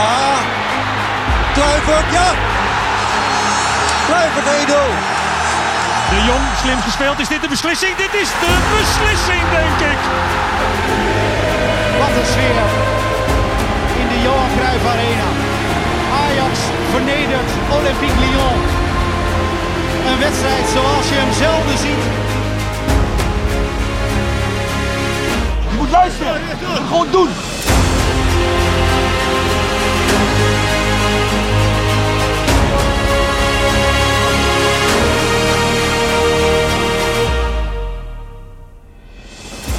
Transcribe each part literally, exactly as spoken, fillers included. Ja! Cruijff, ja! Cruijff, één nul. De Jong, slim gespeeld. Is dit de beslissing? Dit is de beslissing, denk ik. Wat een sfeer in de Johan Cruijff Arena. Ajax vernedert Olympique Lyon. Een wedstrijd zoals je hem zelden ziet. Je moet luisteren. Gewoon doen.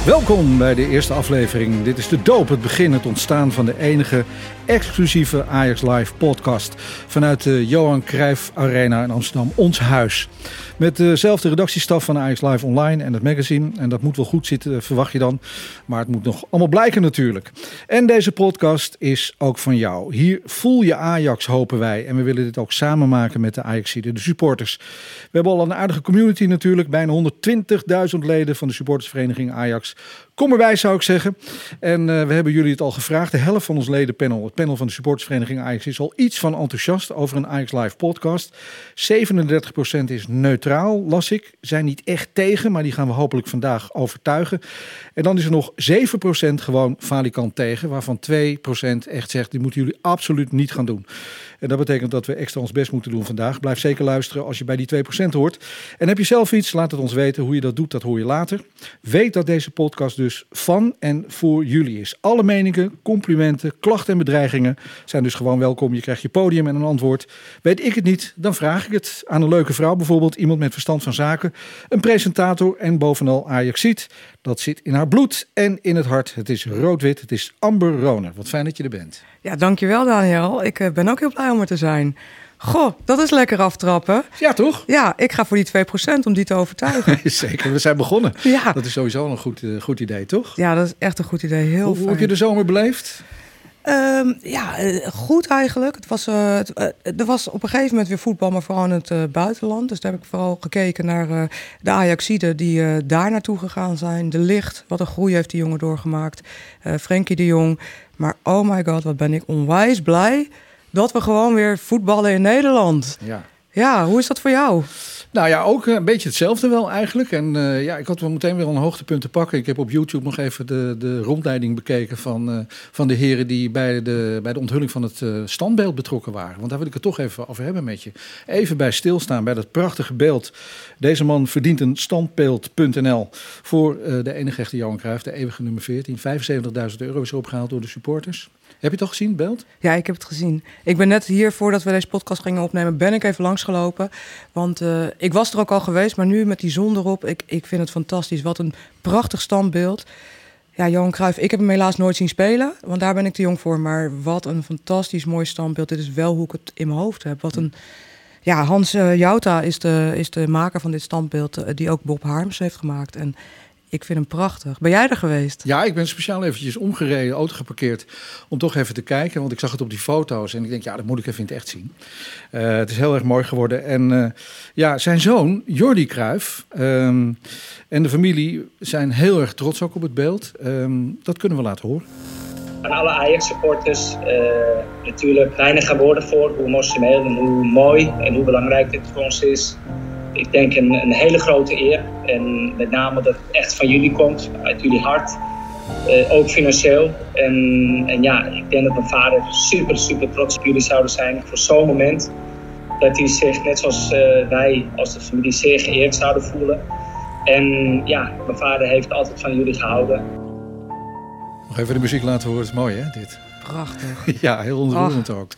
Welkom bij de eerste aflevering. Dit is de doop, het begin, het ontstaan van de enige exclusieve Ajax Live podcast. Vanuit de Johan Cruijff Arena in Amsterdam, ons huis. Met dezelfde redactiestaf van Ajax Live Online en het magazine. En dat moet wel goed zitten, verwacht je dan. Maar het moet nog allemaal blijken natuurlijk. En deze podcast is ook van jou. Hier voel je Ajax, hopen wij. En we willen dit ook samen maken met de Ajaxide, de supporters. We hebben al een aardige community natuurlijk. Bijna honderdtwintigduizend leden van de supportersvereniging Ajax. Kom erbij, zou ik zeggen. En uh, we hebben jullie het al gevraagd. De helft van ons ledenpanel, het panel van de supportersvereniging Ajax, is al iets van enthousiast over een Ajax Live podcast. zevenendertig procent is neutraal, las ik. Zijn niet echt tegen, maar die gaan we hopelijk vandaag overtuigen. En dan is er nog zeven procent gewoon falikant tegen, waarvan twee procent echt zegt, die moeten jullie absoluut niet gaan doen. En dat betekent dat we extra ons best moeten doen vandaag. Blijf zeker luisteren als je bij die twee procent hoort. En heb je zelf iets, laat het ons weten. Hoe je dat doet, dat hoor je later. Weet dat deze podcast dus van en voor jullie is. Alle meningen, complimenten, klachten en bedreigingen zijn dus gewoon welkom. Je krijgt je podium en een antwoord. Weet ik het niet, dan vraag ik het aan een leuke vrouw bijvoorbeeld. Iemand met verstand van zaken. Een presentator en bovenal Ajaxiet. Dat zit in haar bloed en in het hart. Het is rood-wit, het is Amber Roner. Wat fijn dat je er bent. Ja, dankjewel Daniel. Ik ben ook heel blij om er te zijn. Goh, dat is lekker aftrappen. Ja, toch? Ja, ik ga voor die twee procent om die te overtuigen. Zeker, we zijn begonnen. Ja. Dat is sowieso een goed, uh, goed idee, toch? Ja, dat is echt een goed idee. Heel Hoe fijn. Heb je de zomer beleefd? Um, ja, goed eigenlijk. Het was, uh, het, uh, er was op een gegeven moment weer voetbal, maar vooral in het uh, buitenland. Dus daar heb ik vooral gekeken naar uh, de Ajaxiden die uh, daar naartoe gegaan zijn. De Ligt, wat een groei heeft die jongen doorgemaakt. Uh, Frenkie de Jong. Maar oh my god, wat ben ik onwijs blij dat we gewoon weer voetballen in Nederland. Ja. Ja, hoe is dat voor jou? Nou ja, ook een beetje hetzelfde wel eigenlijk. En uh, ja, ik had wel meteen weer een hoogtepunt te pakken. Ik heb op YouTube nog even de, de rondleiding bekeken van, uh, van de heren die bij de, bij de onthulling van het uh, standbeeld betrokken waren. Want daar wil ik het toch even over hebben met je. Even bij stilstaan, bij dat prachtige beeld. Deze man verdient een standbeeld punt n l voor uh, de enige echte Johan Cruijff, de eeuwige nummer veertien. vijfenzeventigduizend euro is opgehaald door de supporters. Heb je het al gezien, het beeld? Ja, ik heb het gezien. Ik ben net hier, voordat we deze podcast gingen opnemen, ben ik even langsgelopen. Want uh, ik was er ook al geweest, maar nu met die zon erop, ik, ik vind het fantastisch. Wat een prachtig standbeeld. Ja, Johan Cruijff, ik heb hem helaas nooit zien spelen, want daar ben ik te jong voor. Maar wat een fantastisch mooi standbeeld. Dit is wel hoe ik het in mijn hoofd heb. Wat een... Ja, Hans Jouta is de, is de maker van dit standbeeld, uh, die ook Bob Harms heeft gemaakt. En ik vind hem prachtig. Ben jij er geweest? Ja, ik ben speciaal eventjes omgereden, auto geparkeerd, om toch even te kijken. Want ik zag het op die foto's en ik denk, ja, dat moet ik even in het echt zien. Uh, het is heel erg mooi geworden. En uh, ja, zijn zoon, Jordi Cruijff, um, en de familie zijn heel erg trots ook op het beeld. Um, dat kunnen we laten horen. Aan alle Ajax-supporters uh, natuurlijk weinig woorden voor hoe emotioneel en hoe mooi en hoe belangrijk dit voor ons is. Ik denk een, een hele grote eer en met name dat het echt van jullie komt, uit jullie hart, eh, ook financieel. En, en ja, ik denk dat mijn vader super, super trots op jullie zouden zijn voor zo'n moment. Dat hij zich, net zoals eh, wij als de familie, zeer geëerd zouden voelen. En ja, mijn vader heeft altijd van jullie gehouden. Nog even de muziek laten horen, het is mooi hè, dit. Prachtig. Ja, heel ontroerend ook.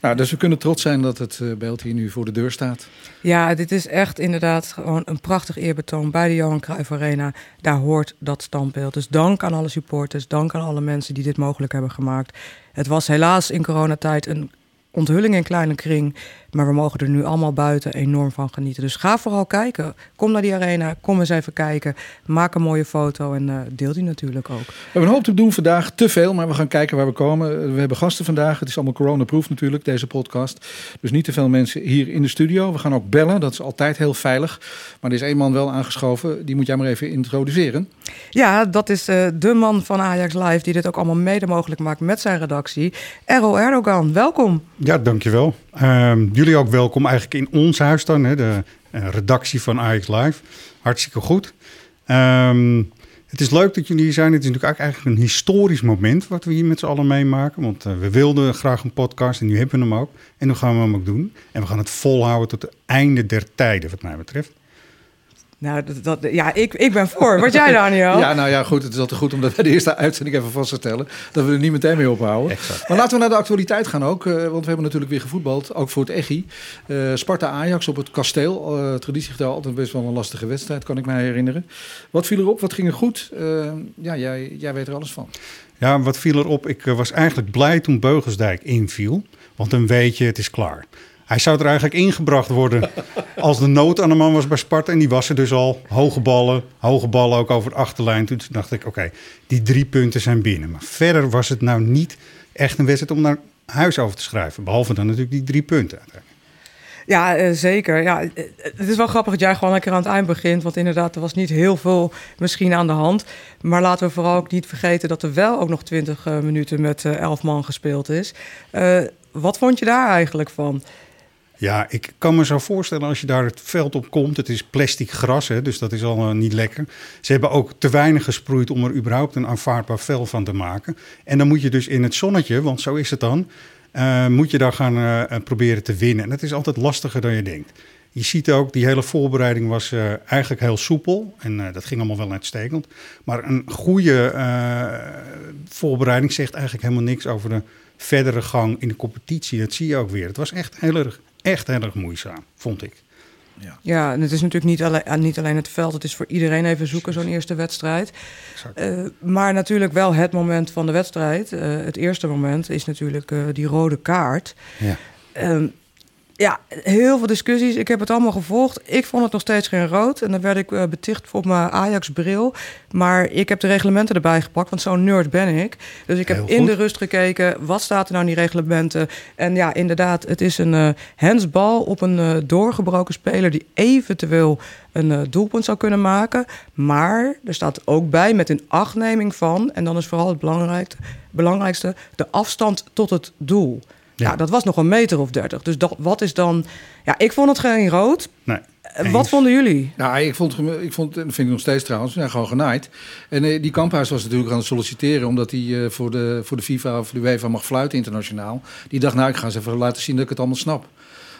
Nou, dus we kunnen trots zijn dat het beeld hier nu voor de deur staat. Ja, dit is echt inderdaad gewoon een prachtig eerbetoon bij de Johan Cruijff Arena. Daar hoort dat standbeeld. Dus dank aan alle supporters, dank aan alle mensen die dit mogelijk hebben gemaakt. Het was helaas in coronatijd een onthulling in kleine kring. Maar we mogen er nu allemaal buiten enorm van genieten. Dus ga vooral kijken. Kom naar die arena, kom eens even kijken. Maak een mooie foto en uh, deel die natuurlijk ook. We hebben een hoop te doen vandaag. Te veel, maar we gaan kijken waar we komen. We hebben gasten vandaag. Het is allemaal coronaproof natuurlijk, deze podcast. Dus niet te veel mensen hier in de studio. We gaan ook bellen, dat is altijd heel veilig. Maar er is één man wel aangeschoven. Die moet jij maar even introduceren. Ja, dat is uh, de man van Ajax Live die dit ook allemaal mede mogelijk maakt met zijn redactie. Errol Erdogan, welkom. Ja, dankjewel. Uh, jullie ook welkom eigenlijk in ons huis dan, hè, de uh, redactie van Ajax Live. Hartstikke goed. Um, het is leuk dat jullie hier zijn. Het is natuurlijk eigenlijk een historisch moment wat we hier met z'n allen meemaken. Want uh, we wilden graag een podcast en nu hebben we hem ook. En nu gaan we hem ook doen. En we gaan het volhouden tot het einde der tijden wat mij betreft. Nou, dat, dat, ja, ik, ik ben voor. Wat jij, Daniel? Ja, nou ja, goed. Het is altijd goed om dat bij de eerste uitzending even vast te stellen. Dat we er niet meteen mee ophouden. Exact. Maar laten we naar de actualiteit gaan ook. Uh, want we hebben natuurlijk weer gevoetbald. Ook voor het Echi. Uh, Sparta-Ajax op het Kasteel. Uh, traditiegetrouw altijd best wel een lastige wedstrijd, kan ik mij herinneren. Wat viel erop? Wat ging er goed? Uh, ja, jij, jij weet er alles van. Ja, wat viel erop? Ik uh, was eigenlijk blij toen Beugelsdijk inviel. Want dan weet je, het is klaar. Hij zou er eigenlijk ingebracht worden als de nood aan de man was bij Sparta. En die was er dus al. Hoge ballen, hoge ballen ook over de achterlijn. Toen dacht ik, oké, okay, die drie punten zijn binnen. Maar verder was het nou niet echt een wedstrijd om naar huis over te schrijven. Behalve dan natuurlijk die drie punten. Ja, uh, zeker. Ja, uh, het is wel grappig dat jij gewoon lekker aan het eind begint. Want inderdaad, er was niet heel veel misschien aan de hand. Maar laten we vooral ook niet vergeten dat er wel ook nog twintig uh, minuten met uh, elf man gespeeld is. Uh, wat vond je daar eigenlijk van? Ja, ik kan me zo voorstellen als je daar het veld op komt. Het is plastic gras, hè, dus dat is al uh, niet lekker. Ze hebben ook te weinig gesproeid om er überhaupt een aanvaardbaar vel van te maken. En dan moet je dus in het zonnetje, want zo is het dan, uh, moet je daar gaan uh, proberen te winnen. En dat is altijd lastiger dan je denkt. Je ziet ook, die hele voorbereiding was uh, eigenlijk heel soepel. En uh, dat ging allemaal wel uitstekend. Maar een goede uh, voorbereiding zegt eigenlijk helemaal niks over de verdere gang in de competitie. Dat zie je ook weer. Het was echt heel erg... Echt heel erg moeizaam, vond ik. Ja, ja, en het is natuurlijk niet alleen, niet alleen het veld. Het is voor iedereen even zoeken, zo'n eerste wedstrijd. Uh, maar natuurlijk wel het moment van de wedstrijd. Uh, het eerste moment is natuurlijk uh, die rode kaart. Ja. Uh, ja, heel veel discussies. Ik heb het allemaal gevolgd. Ik vond het nog steeds geen rood. En dan werd ik uh, beticht voor mijn Ajax-bril. Maar ik heb de reglementen erbij gepakt, want zo'n nerd ben ik. Dus ik heb in de rust gekeken, wat staat er nou in die reglementen? En ja, inderdaad, het is een uh, handsbal op een uh, doorgebroken speler die eventueel een uh, doelpunt zou kunnen maken. Maar er staat ook bij met een achtneming van, en dan is vooral het belangrijkste, belangrijkste de afstand tot het doel. Ja. Ja, dat was nog een meter of dertig. Dus dat, wat is dan... Ja, ik vond het geen rood. Nee. Eens. Wat vonden jullie? Nou, ik vond, ik vond, dat vind ik nog steeds trouwens, ja, gewoon genaaid. En eh, die Kamphuis was natuurlijk aan het solliciteren, omdat hij eh, voor, de, voor de FIFA of de UEFA mag fluiten internationaal. Die dacht, nou, ik ga eens even laten zien dat ik het allemaal snap.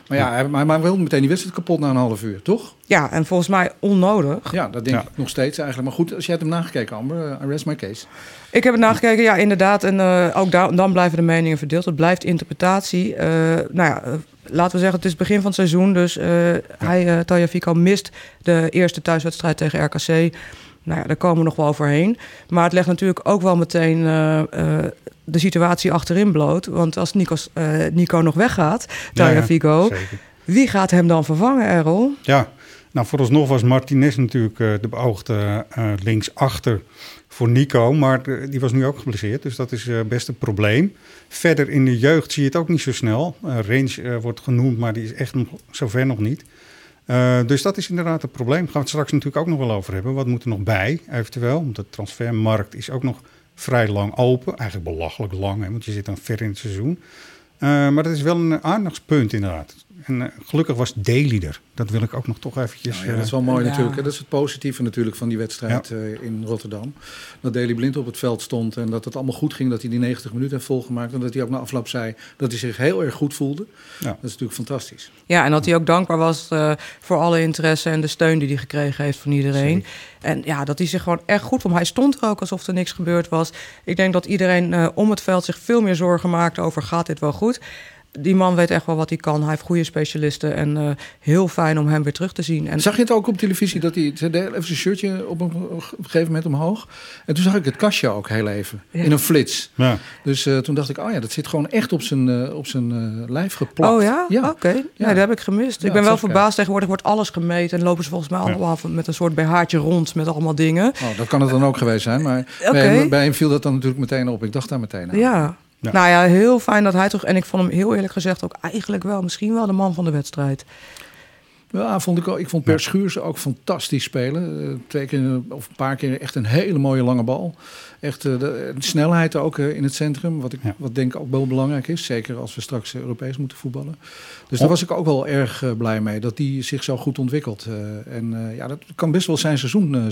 Maar ja, hij, maar, maar hij wilde meteen die wedstrijd kapot na een half uur, toch? Ja, en volgens mij onnodig. Ja, dat denk ja. ik nog steeds eigenlijk. Maar goed, als jij hebt hem nagekeken, Amber, uh, I rest my case. Ik heb het nagekeken, ja, inderdaad. En uh, ook da- dan blijven de meningen verdeeld. Het blijft interpretatie. Uh, nou ja, uh, laten we zeggen, het is begin van het seizoen. Dus uh, ja. hij, uh, Tagliafico, mist de eerste thuiswedstrijd tegen R K C. Nou ja, daar komen we nog wel overheen. Maar het legt natuurlijk ook wel meteen... Uh, uh, de situatie achterin bloot. Want als Nico's, uh, Nico nog weggaat, Tagliafico, ja, wie gaat hem dan vervangen, Errol? Ja, nou vooralsnog was Martinez natuurlijk uh, de beoogde uh, linksachter voor Nico. Maar uh, die was nu ook geblesseerd, dus dat is uh, best een probleem. Verder in de jeugd zie je het ook niet zo snel. Uh, Range uh, wordt genoemd, maar die is echt nog, zover nog niet. Uh, dus dat is inderdaad het probleem. Gaan we het straks natuurlijk ook nog wel over hebben. Wat moet er nog bij, eventueel? Want de transfermarkt is ook nog... vrij lang open, eigenlijk belachelijk lang, hè, want je zit dan ver in het seizoen. Uh, maar dat is wel een aandachtspunt inderdaad. En uh, gelukkig was Daley er. Dat wil ik ook nog toch eventjes... Nou ja, dat is wel mooi ja. natuurlijk. Hè? Dat is het positieve natuurlijk van die wedstrijd ja. uh, in Rotterdam. Dat Daley Blind op het veld stond en dat het allemaal goed ging. Dat hij die negentig minuten heeft volgemaakt. En dat hij ook na afloop zei dat hij zich heel erg goed voelde. Ja. Dat is natuurlijk fantastisch. Ja, en dat hij ook dankbaar was uh, voor alle interesse en de steun die hij gekregen heeft van iedereen. Sorry. En ja, dat hij zich gewoon echt goed vond. Hij stond er ook alsof er niks gebeurd was. Ik denk dat iedereen uh, om het veld zich veel meer zorgen maakte over gaat dit wel goed... die man weet echt wel wat hij kan. Hij heeft goede specialisten en uh, heel fijn om hem weer terug te zien. En zag je het ook op televisie dat hij even zijn shirtje op een gegeven moment omhoog. En toen zag ik het kastje ook heel even, ja. in een flits. Ja. Dus uh, toen dacht ik, oh ja, dat zit gewoon echt op zijn, uh, op zijn uh, lijf geplakt. Oh ja? ja. Oké, okay. ja. ja, dat heb ik gemist. Ja, ik ben wel verbaasd, ik. Tegenwoordig wordt alles gemeten. En lopen ze volgens mij allemaal ja. met een soort B H'tje rond met allemaal dingen. Oh, dat kan het dan ook geweest zijn, maar okay. bij, hem, bij hem viel dat dan natuurlijk meteen op. Ik dacht daar meteen aan. Ja. Ja. Nou ja, heel fijn dat hij toch... En ik vond hem heel eerlijk gezegd ook eigenlijk wel... misschien wel de man van de wedstrijd. Ja, vond ik, ook, ik vond Pér Schuurs ook fantastisch spelen. Uh, twee keer of een paar keer echt een hele mooie lange bal. Echt uh, de, de snelheid ook uh, in het centrum. Wat ik ja. wat denk ook wel belangrijk is. Zeker als we straks Europees moeten voetballen. Dus daar was ik ook wel erg uh, blij mee. Dat die zich zo goed ontwikkelt. Uh, en uh, ja, dat kan best wel zijn seizoen uh,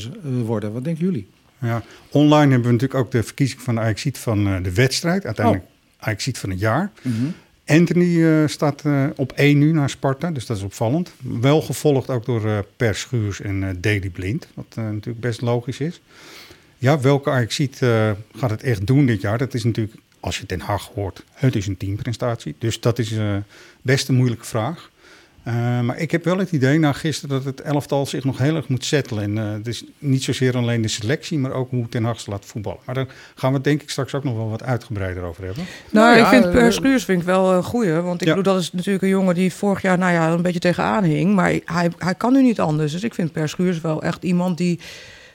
worden. Wat denken jullie? Ja, online hebben we natuurlijk ook de verkiezing van de Ajax City van uh, de wedstrijd. Uiteindelijk oh. Ajax City van het jaar. Mm-hmm. Anthony uh, staat uh, op één nu naar Sparta, dus dat is opvallend. Wel gevolgd ook door uh, Pér Schuurs en uh, Daley Blind, wat uh, natuurlijk best logisch is. Ja, welke Ajax City uh, gaat het echt doen dit jaar? Dat is natuurlijk, als je Den Haag hoort, het is een teamprestatie. Dus dat is uh, best een moeilijke vraag. Uh, maar ik heb wel het idee na nou, gisteren dat het elftal zich nog heel erg moet settelen. En, uh, het is niet zozeer alleen de selectie, maar ook hoe Ten Hag laat voetballen. Maar daar gaan we denk ik straks ook nog wel wat uitgebreider over hebben. Nou, nou ja, ik vind uh, Pér Schuurs vind ik wel een goeie. Want ik ja. bedoel, dat is natuurlijk een jongen die vorig jaar nou ja, een beetje tegenaan hing. Maar hij, hij kan nu niet anders. Dus ik vind Pér Schuurs wel echt iemand die...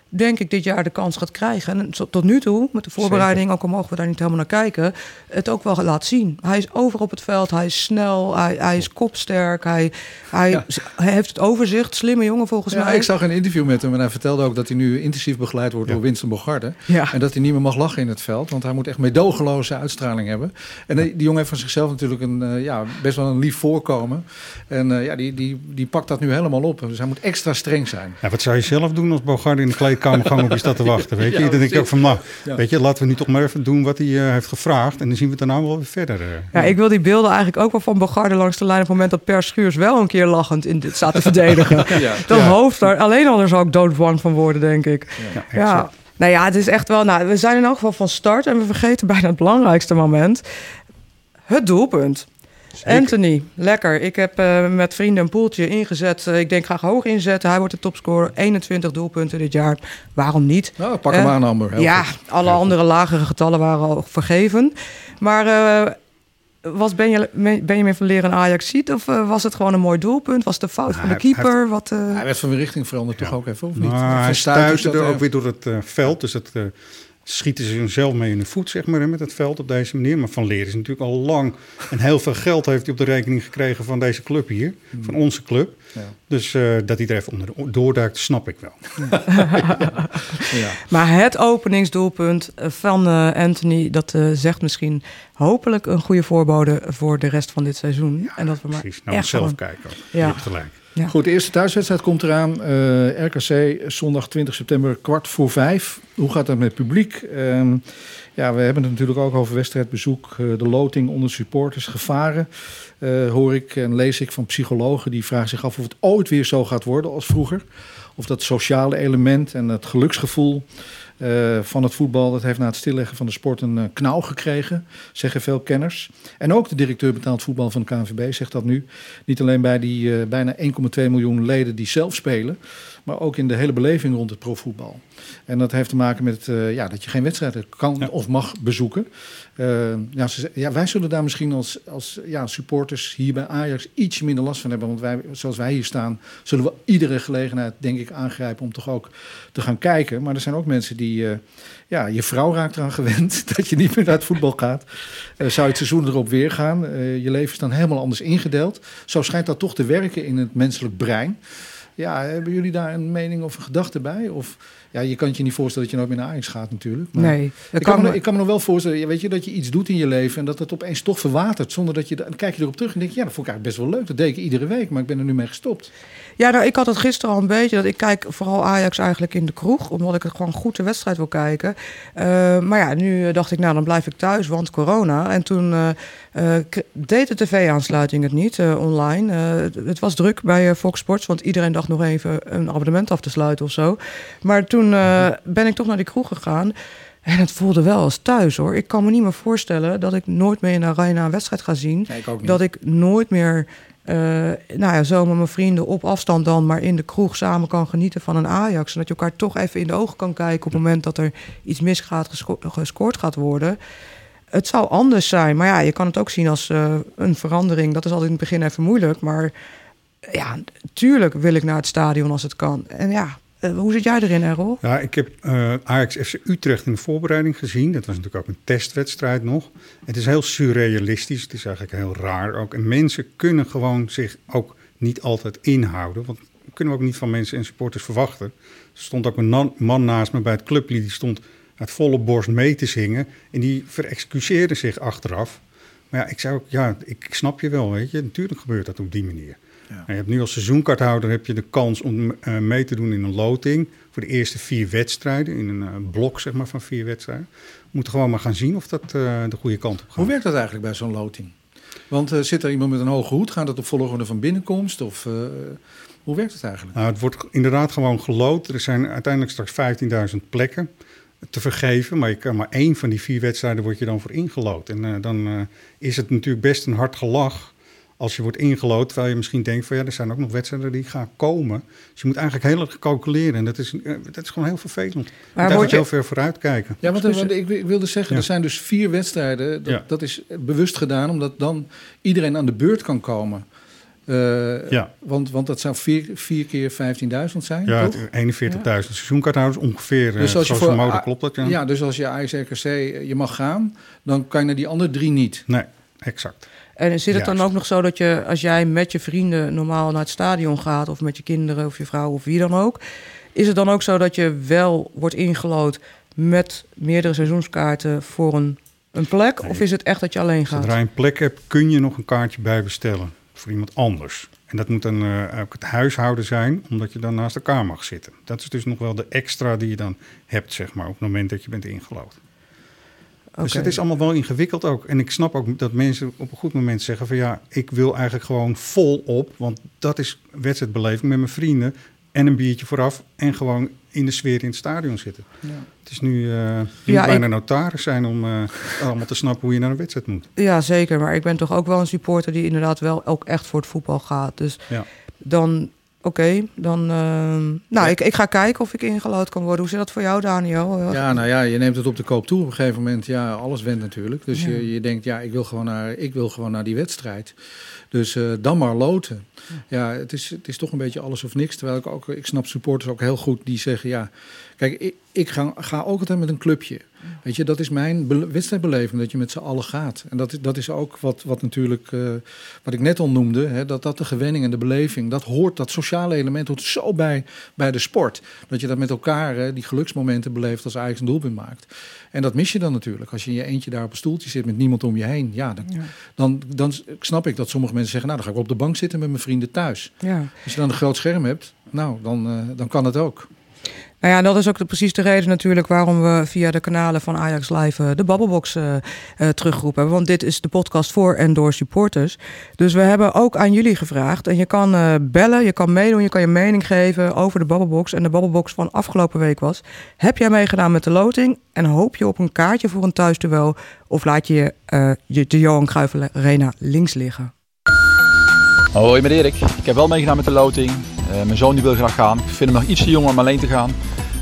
denk ik dit jaar de kans gaat krijgen. En tot nu toe, met de voorbereiding, ook al mogen we daar niet helemaal naar kijken, het ook wel laat zien. Hij is over op het veld, hij is snel, hij, hij is kopsterk, hij, hij, ja. hij heeft het overzicht. Slimme jongen volgens ja, mij. Ik zag een interview met hem en hij vertelde ook dat hij nu intensief begeleid wordt ja. door Winston Bogarde. Ja. En dat hij niet meer mag lachen in het veld, want hij moet echt meedogenloze uitstraling hebben. En die jongen heeft van zichzelf natuurlijk een, ja, best wel een lief voorkomen. En uh, ja, die, die, die pakt dat nu helemaal op. Dus hij moet extra streng zijn. Ja, wat zou je zelf doen als Bogarde in de kleedkamer gang op je staat te wachten, weet je. Ja, dan denk ik ook van, nou, ja. weet je, laten we nu toch maar even doen wat hij uh, heeft gevraagd en dan zien we het daarna wel weer verder. Uh. Ja, ik wil die beelden eigenlijk ook wel van Bogarde langs de lijn op het moment dat Pér Schuurs wel een keer lachend in dit staat te verdedigen. ja. Dat ja. hoofd daar, alleen al daar zou ik doodbang van worden, denk ik. Ja, ja, ja. Nou ja, het is echt wel, nou, we zijn in elk geval van start en we vergeten bijna het belangrijkste moment. Het doelpunt. Zeker. Anthony, lekker. Ik heb uh, met vrienden een poeltje ingezet. Uh, ik denk, graag hoog inzetten. Hij wordt de topscorer. eenentwintig doelpunten dit jaar. Waarom niet? Nou, pak hem uh, aan, Amber. Heel ja, goed. alle Heel andere goed. lagere getallen waren al vergeven. Maar uh, was Benjamin van Leer een Ajax City? Of uh, was het gewoon een mooi doelpunt? Was het de fout nou, van de hij, keeper? Hij, Wat, uh... hij werd van de richting veranderd ja. toch ook even, of niet? Nou, hij stuitte er ook even. weer door het uh, veld. Dus dat... Uh, schieten ze zelf mee in de voet, zeg maar, met het veld op deze manier. Maar Van Leer is natuurlijk al lang. En heel veel geld heeft hij op de rekening gekregen van deze club hier. Mm. Van onze club. Ja. Dus uh, dat hij er even onder doorduikt, snap ik wel. Ja. ja. Ja. Maar het openingsdoelpunt van uh, Anthony, dat uh, zegt misschien hopelijk een goede voorbode voor de rest van dit seizoen. Ja, en dat we maar precies. Nou, echt zelf gewoon... kijken. Je hebt gelijk. Ja. Goed, de eerste thuiswedstrijd komt eraan. Uh, R K C, zondag twintig september, kwart voor vijf. Hoe gaat dat met het publiek? Uh, ja, we hebben het natuurlijk ook over wedstrijdbezoek. Uh, de loting onder supporters, gevaren. Uh, hoor ik en lees ik van psychologen die vragen zich af of het ooit weer zo gaat worden als vroeger. Of dat sociale element en het geluksgevoel uh, van het voetbal... dat heeft na het stilleggen van de sport een uh, knauw gekregen, zeggen veel kenners. En ook de directeur betaald voetbal van de K N V B zegt dat nu. Niet alleen bij die uh, bijna één komma twee miljoen leden die zelf spelen... maar ook in de hele beleving rond het profvoetbal. En dat heeft te maken met uh, ja, dat je geen wedstrijden kan ja. of mag bezoeken. Uh, ja, ze, ja, wij zullen daar misschien als, als ja, supporters hier bij Ajax iets minder last van hebben. Want wij, zoals wij hier staan, zullen we iedere gelegenheid, denk ik, aangrijpen om toch ook te gaan kijken. Maar er zijn ook mensen die... Uh, ja, je vrouw raakt eraan gewend dat je niet meer naar het voetbal gaat. Uh, zou het seizoen erop weer gaan? Uh, je leven is dan helemaal anders ingedeeld. Zo schijnt dat toch te werken in het menselijk brein. Ja, hebben jullie daar een mening of een gedachte bij? Of, ja, je kan het je niet voorstellen dat je nooit meer naar Ajax gaat natuurlijk. Maar nee. Ik kan, me, ik kan me nog wel voorstellen, weet je, dat je iets doet in je leven... en dat het opeens toch verwatert. Zonder dat je, dan kijk je erop terug en denk je... ja, dat vond ik eigenlijk best wel leuk. Dat deed ik iedere week, maar ik ben er nu mee gestopt. Ja, nou, ik had het gisteren al een beetje. Dat ik kijk vooral Ajax eigenlijk in de kroeg. Omdat ik het gewoon goed de wedstrijd wil kijken. Uh, maar ja, nu dacht ik, nou, dan blijf ik thuis, want corona. En toen uh, uh, deed de tv-aansluiting het niet, uh, online. Uh, het, het was druk bij uh, Fox Sports, want iedereen dacht nog even een abonnement af te sluiten of zo. Maar toen uh, ben ik toch naar die kroeg gegaan. En het voelde wel als thuis, hoor. Ik kan me niet meer voorstellen dat ik nooit meer in de Arena een wedstrijd ga zien. Nee, ik ook niet. Dat ik nooit meer, uh, nou ja, zo met mijn vrienden op afstand dan... maar in de kroeg samen kan genieten van een Ajax. En dat je elkaar toch even in de ogen kan kijken... op het moment dat er iets misgaat, gesco- gescoord gaat worden. Het zou anders zijn. Maar ja, je kan het ook zien als uh, een verandering. Dat is altijd in het begin even moeilijk. Maar ja, tuurlijk wil ik naar het stadion als het kan. En ja... Hoe zit jij erin, Errol? Ja, ik heb uh, Ajax F C Utrecht in de voorbereiding gezien. Dat was natuurlijk ook een testwedstrijd nog. Het is heel surrealistisch. Het is eigenlijk heel raar ook. En mensen kunnen gewoon zich ook niet altijd inhouden. Want we kunnen ook niet van mensen en supporters verwachten. Er stond ook een man naast me bij het clublied. Die stond uit volle borst mee te zingen. En die verexcuseerde zich achteraf. Maar ja, ik zei ook, ja, ik snap je wel, weet je. Natuurlijk gebeurt dat op die manier. Ja. Je hebt nu als seizoenkaarthouder heb je de kans om uh, mee te doen in een loting... voor de eerste vier wedstrijden, in een uh, blok zeg maar, van vier wedstrijden. We moeten gewoon maar gaan zien of dat uh, de goede kant op gaat. Hoe werkt dat eigenlijk bij zo'n loting? Want uh, zit er iemand met een hoge hoed? Gaat het op volgorde van binnenkomst? Of, uh, hoe werkt het eigenlijk? Nou, het wordt inderdaad gewoon geloot. Er zijn uiteindelijk straks vijftienduizend plekken te vergeven. Maar je kan maar één van die vier wedstrijden wordt je dan voor ingeloot. En uh, dan uh, is het natuurlijk best een hard gelach... als je wordt ingelood, terwijl je misschien denkt van... ja, er zijn ook nog wedstrijden die gaan komen. Dus je moet eigenlijk heel erg calculeren. En dat is, dat is gewoon heel vervelend. Maar daar moet je heel ver vooruit kijken. Ja, want, want ik, ik wilde zeggen, ja. Er zijn dus vier wedstrijden. Dat, ja. dat is bewust gedaan, omdat dan iedereen aan de beurt kan komen. Uh, ja. want, want dat zou vier, vier keer vijftienduizend zijn, ja, toch? eenenveertigduizend ja. seizoenkaarthouders ongeveer. Dus als zoals je voor, de mode klopt dat, ja. Ja, dus als je Ajax R K C je mag gaan... dan kan je naar die andere drie niet. Nee, exact. En zit het dan ook nog zo dat je, als jij met je vrienden normaal naar het stadion gaat... of met je kinderen of je vrouw of wie dan ook... is het dan ook zo dat je wel wordt ingelood met meerdere seizoenskaarten voor een, een plek? Nee. Of is het echt dat je alleen gaat? Zodra je een plek hebt, kun je nog een kaartje bij bestellen voor iemand anders. En dat moet dan uh, ook het huishouden zijn, omdat je dan naast elkaar mag zitten. Dat is dus nog wel de extra die je dan hebt, zeg maar, op het moment dat je bent ingelood. Okay. Dus het is allemaal wel ingewikkeld ook. En ik snap ook dat mensen op een goed moment zeggen van... ja, ik wil eigenlijk gewoon volop... want dat is wedstrijdbeleving met mijn vrienden... en een biertje vooraf en gewoon in de sfeer in het stadion zitten. Ja. Het is nu... Uh, je ja, moet bijna ik... notaris zijn om uh, allemaal te snappen hoe je naar een wedstrijd moet. Ja, zeker. Maar ik ben toch ook wel een supporter... die inderdaad wel ook echt voor het voetbal gaat. Dus ja. dan... Oké, okay, dan... Uh, nou, ja. ik, ik ga kijken of ik ingelood kan worden. Hoe zit dat voor jou, Daniel? Ja, nou ja, je neemt het op de koop toe. Op een gegeven moment, ja, alles went natuurlijk. Dus ja. je, je denkt, ja, ik wil gewoon naar, ik wil gewoon naar die wedstrijd. Dus uh, dan maar loten. Ja, het is, het is toch een beetje alles of niks. Terwijl ik ook, ik snap supporters ook heel goed die zeggen, ja... Kijk, ik, ik ga, ga ook altijd met een clubje. Weet je, dat is mijn be- wedstrijdbeleving, dat je met z'n allen gaat. En dat, dat is ook wat, wat natuurlijk, uh, wat ik net al noemde, hè, dat, dat de gewenning en de beleving, dat hoort, dat sociale element hoort zo bij, bij de sport. Dat je dat met elkaar, hè, die geluksmomenten beleeft als Ajax een doelpunt maakt. En dat mis je dan natuurlijk. Als je in je eentje daar op een stoeltje zit met niemand om je heen, ja, dan, ja. dan, dan snap ik dat sommige mensen zeggen, nou, dan ga ik op de bank zitten met mijn vrienden thuis. Ja. Als je dan een groot scherm hebt, nou, dan, uh, dan kan het ook. Nou ja, dat is ook de, precies de reden natuurlijk waarom we via de kanalen van Ajax Live uh, de Babbelbox uh, uh, teruggeroepen hebben. Want dit is de podcast voor en door supporters. Dus we hebben ook aan jullie gevraagd. En je kan uh, bellen, je kan meedoen, je kan je mening geven over de Babbelbox. En de Babbelbox van afgelopen week was... heb jij meegedaan met de loting en hoop je op een kaartje voor een thuisduel... of laat je uh, de Johan Cruijff Arena links liggen? Hoi, met Erik. Ik heb wel meegedaan met de loting. Uh, mijn zoon die wil graag gaan. Ik vind hem nog iets te jong om alleen te gaan.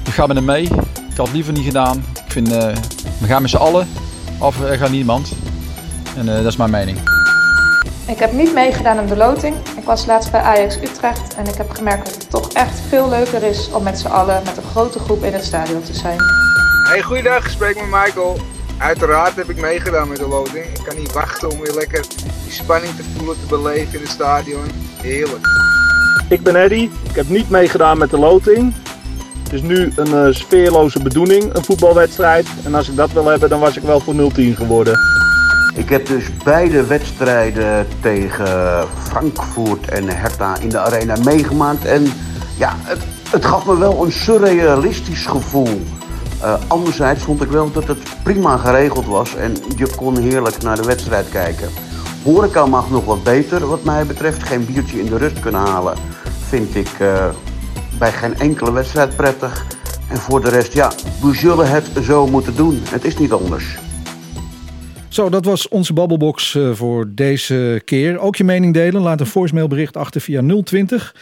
Ik ga met hem mee. Ik had het liever niet gedaan. Ik vind, uh, we gaan met z'n allen. Of er gaat niemand. En uh, dat is mijn mening. Ik heb niet meegedaan aan de loting. Ik was laatst bij Ajax Utrecht. En ik heb gemerkt dat het toch echt veel leuker is om met z'n allen met een grote groep in het stadion te zijn. Hey, goeiedag. Ik spreek met Michael. Uiteraard heb ik meegedaan met de loting. Ik kan niet wachten om weer lekker die spanning te voelen, te beleven in het stadion. Heerlijk. Ik ben Eddy. Ik heb niet meegedaan met de loting. Het is nu een uh, sfeerloze bedoeling, een voetbalwedstrijd. En als ik dat wil hebben, dan was ik wel voor nul tien geworden. Ik heb dus beide wedstrijden tegen Frankfurt en Hertha in de Arena meegemaakt. En ja, het, het gaf me wel een surrealistisch gevoel. Uh, anderzijds vond ik wel dat het prima geregeld was en je kon heerlijk naar de wedstrijd kijken. Horeca mag nog wat beter wat mij betreft. Geen biertje in de rust kunnen halen vind ik uh, bij geen enkele wedstrijd prettig. En voor de rest, ja, we zullen het zo moeten doen. Het is niet anders. Zo, dat was onze babbelbox voor deze keer. Ook je mening delen. Laat een voicemailbericht achter via nul twintig,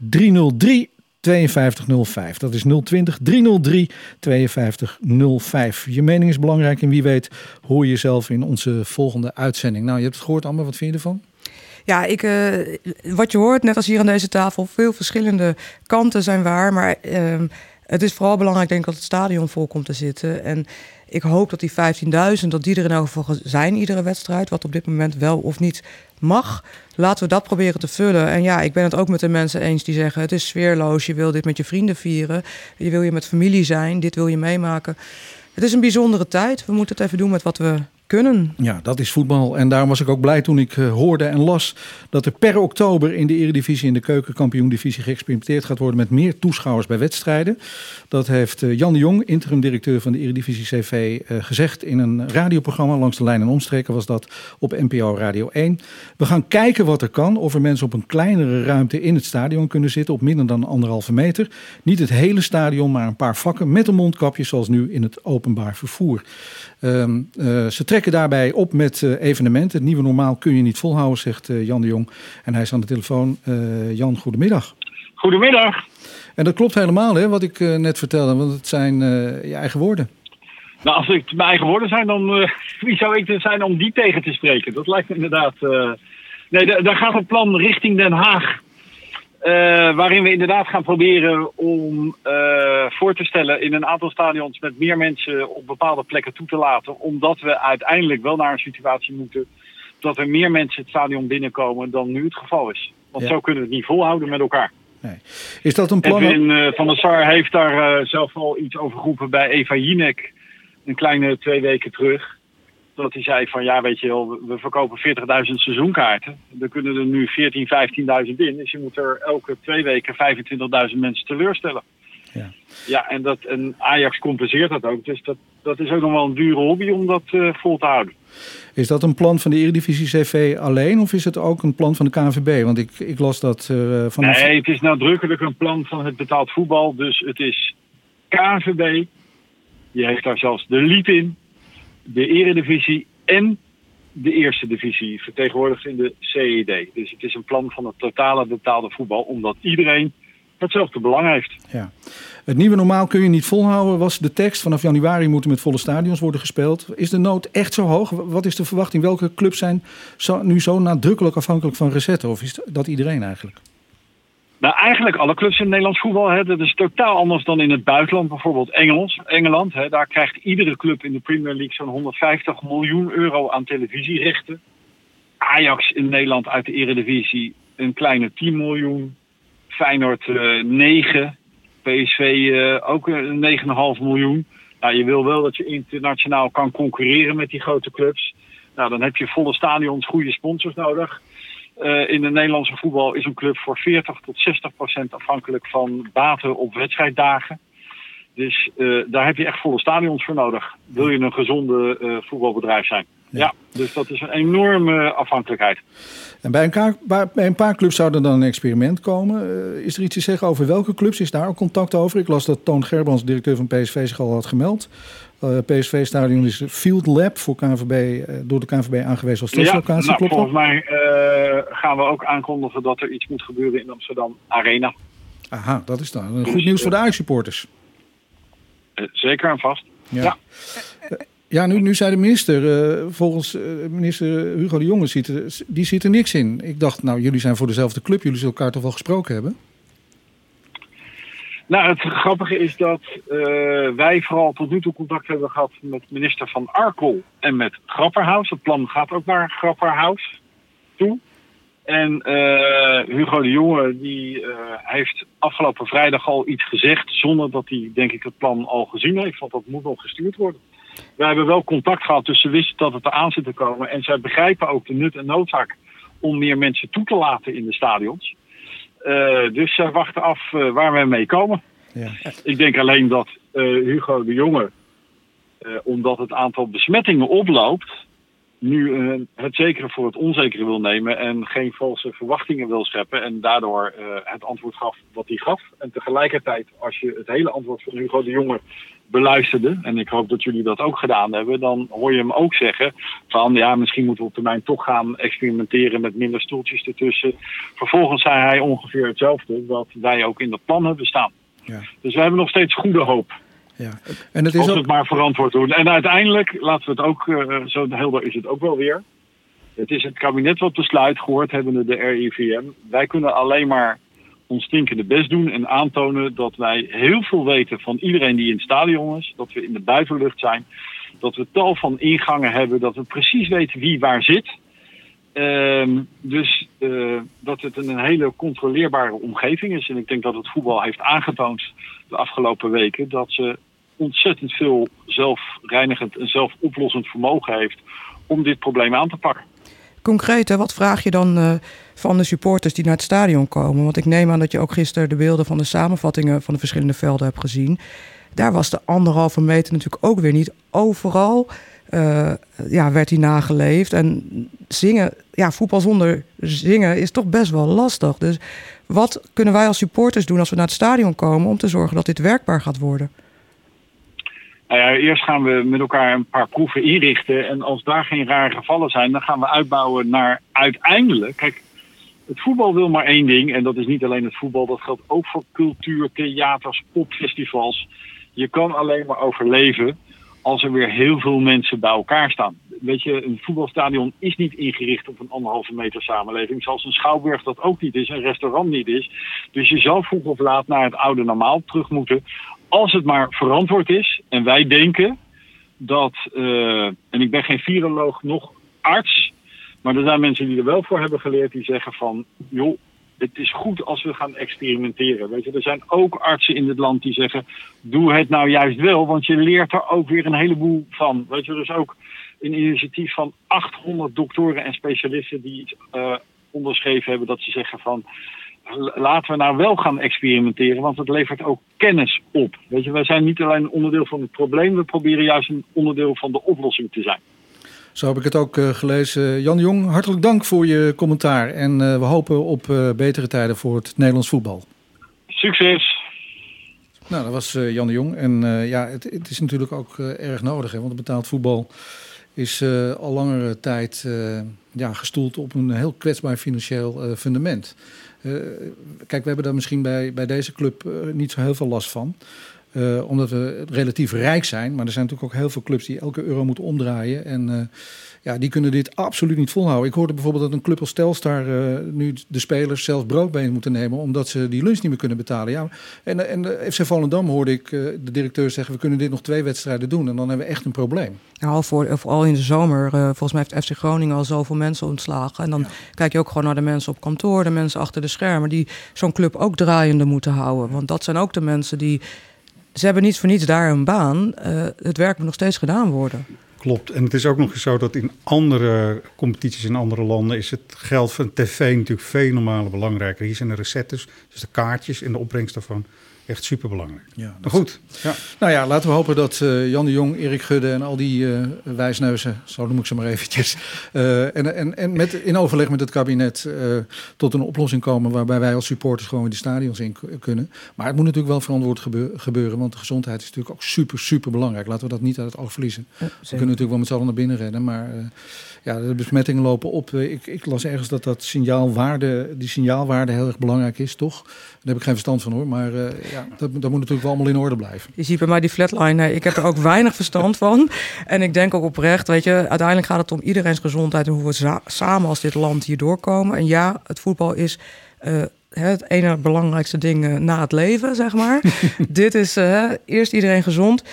driehonderddrie, vijftweeënvijftig nul vijf. Dat is nul twintig, driehonderddrie, vijftweeënvijftig nul vijf. Je mening is belangrijk en wie weet hoor je jezelf in onze volgende uitzending. Nou, je hebt het gehoord, Amber. Wat vind je ervan? Ja, ik, uh, wat je hoort, net als hier aan deze tafel, veel verschillende kanten zijn waar. Maar uh, het is vooral belangrijk, denk ik, dat het stadion vol komt te zitten. En ik hoop dat die vijftienduizend, dat die er in elk geval zijn, iedere wedstrijd. Wat op dit moment wel of niet mag. Laten we dat proberen te vullen. En ja, ik ben het ook met de mensen eens die zeggen, het is sfeerloos. Je wil dit met je vrienden vieren. Je wil je met familie zijn. Dit wil je meemaken. Het is een bijzondere tijd. We moeten het even doen met wat we kunnen. Ja, dat is voetbal. En daarom was ik ook blij toen ik uh, hoorde en las dat er per oktober in de Eredivisie en de Keukenkampioen divisie geëxperimenteerd gaat worden met meer toeschouwers bij wedstrijden. Dat heeft uh, Jan de Jong, interim directeur van de Eredivisie C V, uh, gezegd in een radioprogramma. Langs de lijn en omstreken was dat op N P O Radio één. We gaan kijken wat er kan. Of er mensen op een kleinere ruimte in het stadion kunnen zitten op minder dan anderhalve meter. Niet het hele stadion, maar een paar vakken met een mondkapje zoals nu in het openbaar vervoer. Um, uh, ze trekken daarbij op met uh, evenementen. Het nieuwe normaal kun je niet volhouden, zegt uh, Jan de Jong. En hij is aan de telefoon. Uh, Jan, goedemiddag. Goedemiddag. En dat klopt helemaal, hè, wat ik uh, net vertelde. Want het zijn uh, je eigen woorden. Nou, als het mijn eigen woorden zijn, dan uh, wie zou ik er zijn om die tegen te spreken? Dat lijkt me inderdaad... Uh... Nee, d- daar gaat een plan richting Den Haag. Uh, waarin we inderdaad gaan proberen om uh, voor te stellen in een aantal stadions met meer mensen op bepaalde plekken toe te laten. Omdat we uiteindelijk wel naar een situatie moeten dat er meer mensen het stadion binnenkomen dan nu het geval is. Want ja, zo kunnen we het niet volhouden met elkaar. Nee. Is dat een plan? Edwin uh, van der Sar heeft daar uh, zelf al iets over geroepen bij Eva Jinek een kleine twee weken terug. Dat hij zei van ja, weet je wel, we verkopen veertigduizend seizoenkaarten. Er kunnen er nu veertienduizend, vijftienduizend in. Dus je moet er elke twee weken vijfentwintigduizend mensen teleurstellen. Ja, ja en, dat, en Ajax compenseert dat ook. Dus dat, dat is ook nog wel een dure hobby om dat uh, vol te houden. Is dat een plan van de Eredivisie C V alleen of is het ook een plan van de K N V B? Want ik, ik las dat... Uh, van nee, een... het is nadrukkelijk een plan van het betaald voetbal. Dus het is K N V B. Je heeft daar zelfs de lied in. De Eredivisie en de Eerste Divisie, vertegenwoordigd in de C E D. Dus het is een plan van het totale betaalde voetbal, omdat iedereen hetzelfde belang heeft. Ja. Het nieuwe normaal kun je niet volhouden, was de tekst. Vanaf januari moeten met volle stadions worden gespeeld. Is de nood echt zo hoog? Wat is de verwachting? Welke clubs zijn zo, nu zo nadrukkelijk afhankelijk van recetten? Of is dat iedereen eigenlijk? Nou, eigenlijk alle clubs in Nederlands voetbal. Hè, dat is totaal anders dan in het buitenland. Bijvoorbeeld Engels, Engeland. Hè, daar krijgt iedere club in de Premier League zo'n honderdvijftig miljoen euro aan televisierechten. Ajax in Nederland uit de Eredivisie een kleine tien miljoen. Feyenoord uh, negen. P S V uh, ook uh, negen komma vijf miljoen. Nou, je wil wel dat je internationaal kan concurreren met die grote clubs. Nou, dan heb je volle stadions, goede sponsors nodig. Uh, in de Nederlandse voetbal is een club voor veertig tot zestig procent afhankelijk van baten op wedstrijddagen. Dus uh, daar heb je echt volle stadions voor nodig. Wil je een gezonde uh, voetbalbedrijf zijn? Ja. ja, dus dat is een enorme afhankelijkheid. En bij een, ka- bij een paar clubs zou er dan een experiment komen. Uh, is er iets te zeggen over welke clubs? Is daar ook contact over? Ik las dat Toon Gerbrands, directeur van P S V, zich al had gemeld. Uh, P S V-stadion is Field Lab voor K N V B, uh, door de K N V B aangewezen als testlocatie. Ja, nou, volgens mij uh, gaan we ook aankondigen dat er iets moet gebeuren in Amsterdam Arena. Aha, dat is dan dus, goed nieuws voor de Ajax-supporters. Uh, zeker en vast. Ja. ja. Ja, nu, nu zei de minister, uh, volgens uh, minister Hugo de Jonge, ziet er, die ziet er niks in. Ik dacht, nou, jullie zijn voor dezelfde club, jullie zullen elkaar toch wel gesproken hebben? Nou, het grappige is dat uh, wij vooral tot nu toe contact hebben gehad met minister Van Arkel en met Grapperhaus. Het plan gaat ook naar Grapperhaus toe. En uh, Hugo de Jonge die, uh, heeft afgelopen vrijdag al iets gezegd, zonder dat hij, denk ik, het plan al gezien heeft, want dat moet nog gestuurd worden. Wij hebben wel contact gehad, dus ze wisten dat het eraan zit te komen. En zij begrijpen ook de nut en noodzaak om meer mensen toe te laten in de stadions. Uh, dus zij wachten af uh, waar we mee komen. Ja. Ik denk alleen dat uh, Hugo de Jonge, uh, omdat het aantal besmettingen oploopt, nu uh, het zekere voor het onzekere wil nemen en geen valse verwachtingen wil scheppen en daardoor uh, het antwoord gaf wat hij gaf. En tegelijkertijd, als je het hele antwoord van Hugo de Jonge beluisterde, en ik hoop dat jullie dat ook gedaan hebben, dan hoor je hem ook zeggen van ja, misschien moeten we op termijn toch gaan experimenteren met minder stoeltjes ertussen. Vervolgens zei hij ongeveer hetzelfde wat wij ook in dat plan hebben staan. Ja. Dus we hebben nog steeds goede hoop. Ja. En het is als we het ook... maar verantwoord doen. En uiteindelijk, laten we het ook, uh, zo helder is het ook wel weer. Het is het kabinet wat besluit, gehoord hebbende de R I V M. Wij kunnen alleen maar ons stinkende best doen en aantonen dat wij heel veel weten van iedereen die in het stadion is. Dat we in de buitenlucht zijn. Dat we tal van ingangen hebben. Dat we precies weten wie waar zit. Uh, dus uh, dat het een hele controleerbare omgeving is. En ik denk dat het voetbal heeft aangetoond de afgelopen weken dat ze ontzettend veel zelfreinigend en zelfoplossend vermogen heeft om dit probleem aan te pakken. Concreet, hè, wat vraag je dan uh, van de supporters die naar het stadion komen? Want ik neem aan dat je ook gisteren de beelden van de samenvattingen van de verschillende velden hebt gezien. Daar was de anderhalve meter natuurlijk ook weer niet. Overal uh, ja, werd die nageleefd. En zingen, ja, voetbal zonder zingen is toch best wel lastig. Dus wat kunnen wij als supporters doen als we naar het stadion komen om te zorgen dat dit werkbaar gaat worden? Nou ja, eerst gaan we met elkaar een paar proeven inrichten. En als daar geen rare gevallen zijn, dan gaan we uitbouwen naar uiteindelijk... Kijk, het voetbal wil maar één ding. En dat is niet alleen het voetbal. Dat geldt ook voor cultuur, theaters, popfestivals. Je kan alleen maar overleven als er weer heel veel mensen bij elkaar staan. Weet je, een voetbalstadion is niet ingericht op een anderhalve meter samenleving. Zoals een schouwburg dat ook niet is, een restaurant niet is. Dus je zal vroeg of laat naar het oude normaal terug moeten. Als het maar verantwoord is. En wij denken dat, uh, en ik ben geen viroloog, nog arts. Maar er zijn mensen die er wel voor hebben geleerd die zeggen van joh, het is goed als we gaan experimenteren. Weet je, er zijn ook artsen in dit land die zeggen, doe het nou juist wel, want je leert er ook weer een heleboel van. Weet je, dus ook een initiatief van achthonderd doktoren en specialisten die iets uh, onderschreven hebben dat ze zeggen van laten we nou wel gaan experimenteren, want het levert ook kennis op. Weet je, wij zijn niet alleen een onderdeel van het probleem, we proberen juist een onderdeel van de oplossing te zijn. Zo heb ik het ook gelezen. Jan de Jong, hartelijk dank voor je commentaar. En we hopen op betere tijden voor het Nederlands voetbal. Succes! Nou, dat was Jan de Jong. En uh, ja, het, het is natuurlijk ook uh, erg nodig. Hè? Want het betaald voetbal is uh, al langere tijd uh, ja, gestoeld op een heel kwetsbaar financieel uh, fundament. Uh, kijk, we hebben daar misschien bij, bij deze club uh, niet zo heel veel last van. Uh, omdat we relatief rijk zijn. Maar er zijn natuurlijk ook heel veel clubs die elke euro moeten omdraaien. En uh, ja, die kunnen dit absoluut niet volhouden. Ik hoorde bijvoorbeeld dat een club als Telstar uh, nu de spelers zelf broodbeen moeten nemen. Omdat ze die lunch niet meer kunnen betalen. Ja, en, en de F C Volendam hoorde ik uh, de directeur zeggen, we kunnen dit nog twee wedstrijden doen. En dan hebben we echt een probleem. Nou, voor, vooral in de zomer. Uh, volgens mij heeft F C Groningen al zoveel mensen ontslagen. En dan ja. Kijk je ook gewoon naar de mensen op kantoor. De mensen achter de schermen. Die zo'n club ook draaiende moeten houden. Want dat zijn ook de mensen die... Ze hebben niet voor niets daar een baan. Uh, het werk moet nog steeds gedaan worden. Klopt. En het is ook nog eens zo dat in andere competities in andere landen is het geld van tv natuurlijk veel normale belangrijker. Hier zijn de recettes, dus de kaartjes en de opbrengst daarvan echt superbelangrijk. Ja, maar goed. Ja. Nou ja, laten we hopen dat uh, Jan de Jong, Erik Gudde en al die uh, wijsneuzen, zo noem ik ze maar eventjes, uh, en, en, en met, in overleg met het kabinet uh, tot een oplossing komen waarbij wij als supporters gewoon in de stadions in kunnen. Maar het moet natuurlijk wel verantwoord gebeuren, gebeuren want de gezondheid is natuurlijk ook super, super belangrijk. Laten we dat niet uit het oog verliezen. Ja, we kunnen natuurlijk wel met z'n allen naar binnen rennen, maar... Uh, Ja, de besmettingen lopen op. Ik, ik las ergens dat, dat signaalwaarde, die signaalwaarde heel erg belangrijk is, toch? Daar heb ik geen verstand van hoor, maar uh, ja, dat, dat moet natuurlijk wel allemaal in orde blijven. Je ziet bij mij die flatliner. Ik heb er ook weinig verstand van. En ik denk ook oprecht, weet je, uiteindelijk gaat het om iedereen's gezondheid en hoe we za- samen als dit land hierdoor komen. En ja, het voetbal is... Uh, het ene belangrijkste ding na het leven, zeg maar. Dit is uh, eerst iedereen gezond,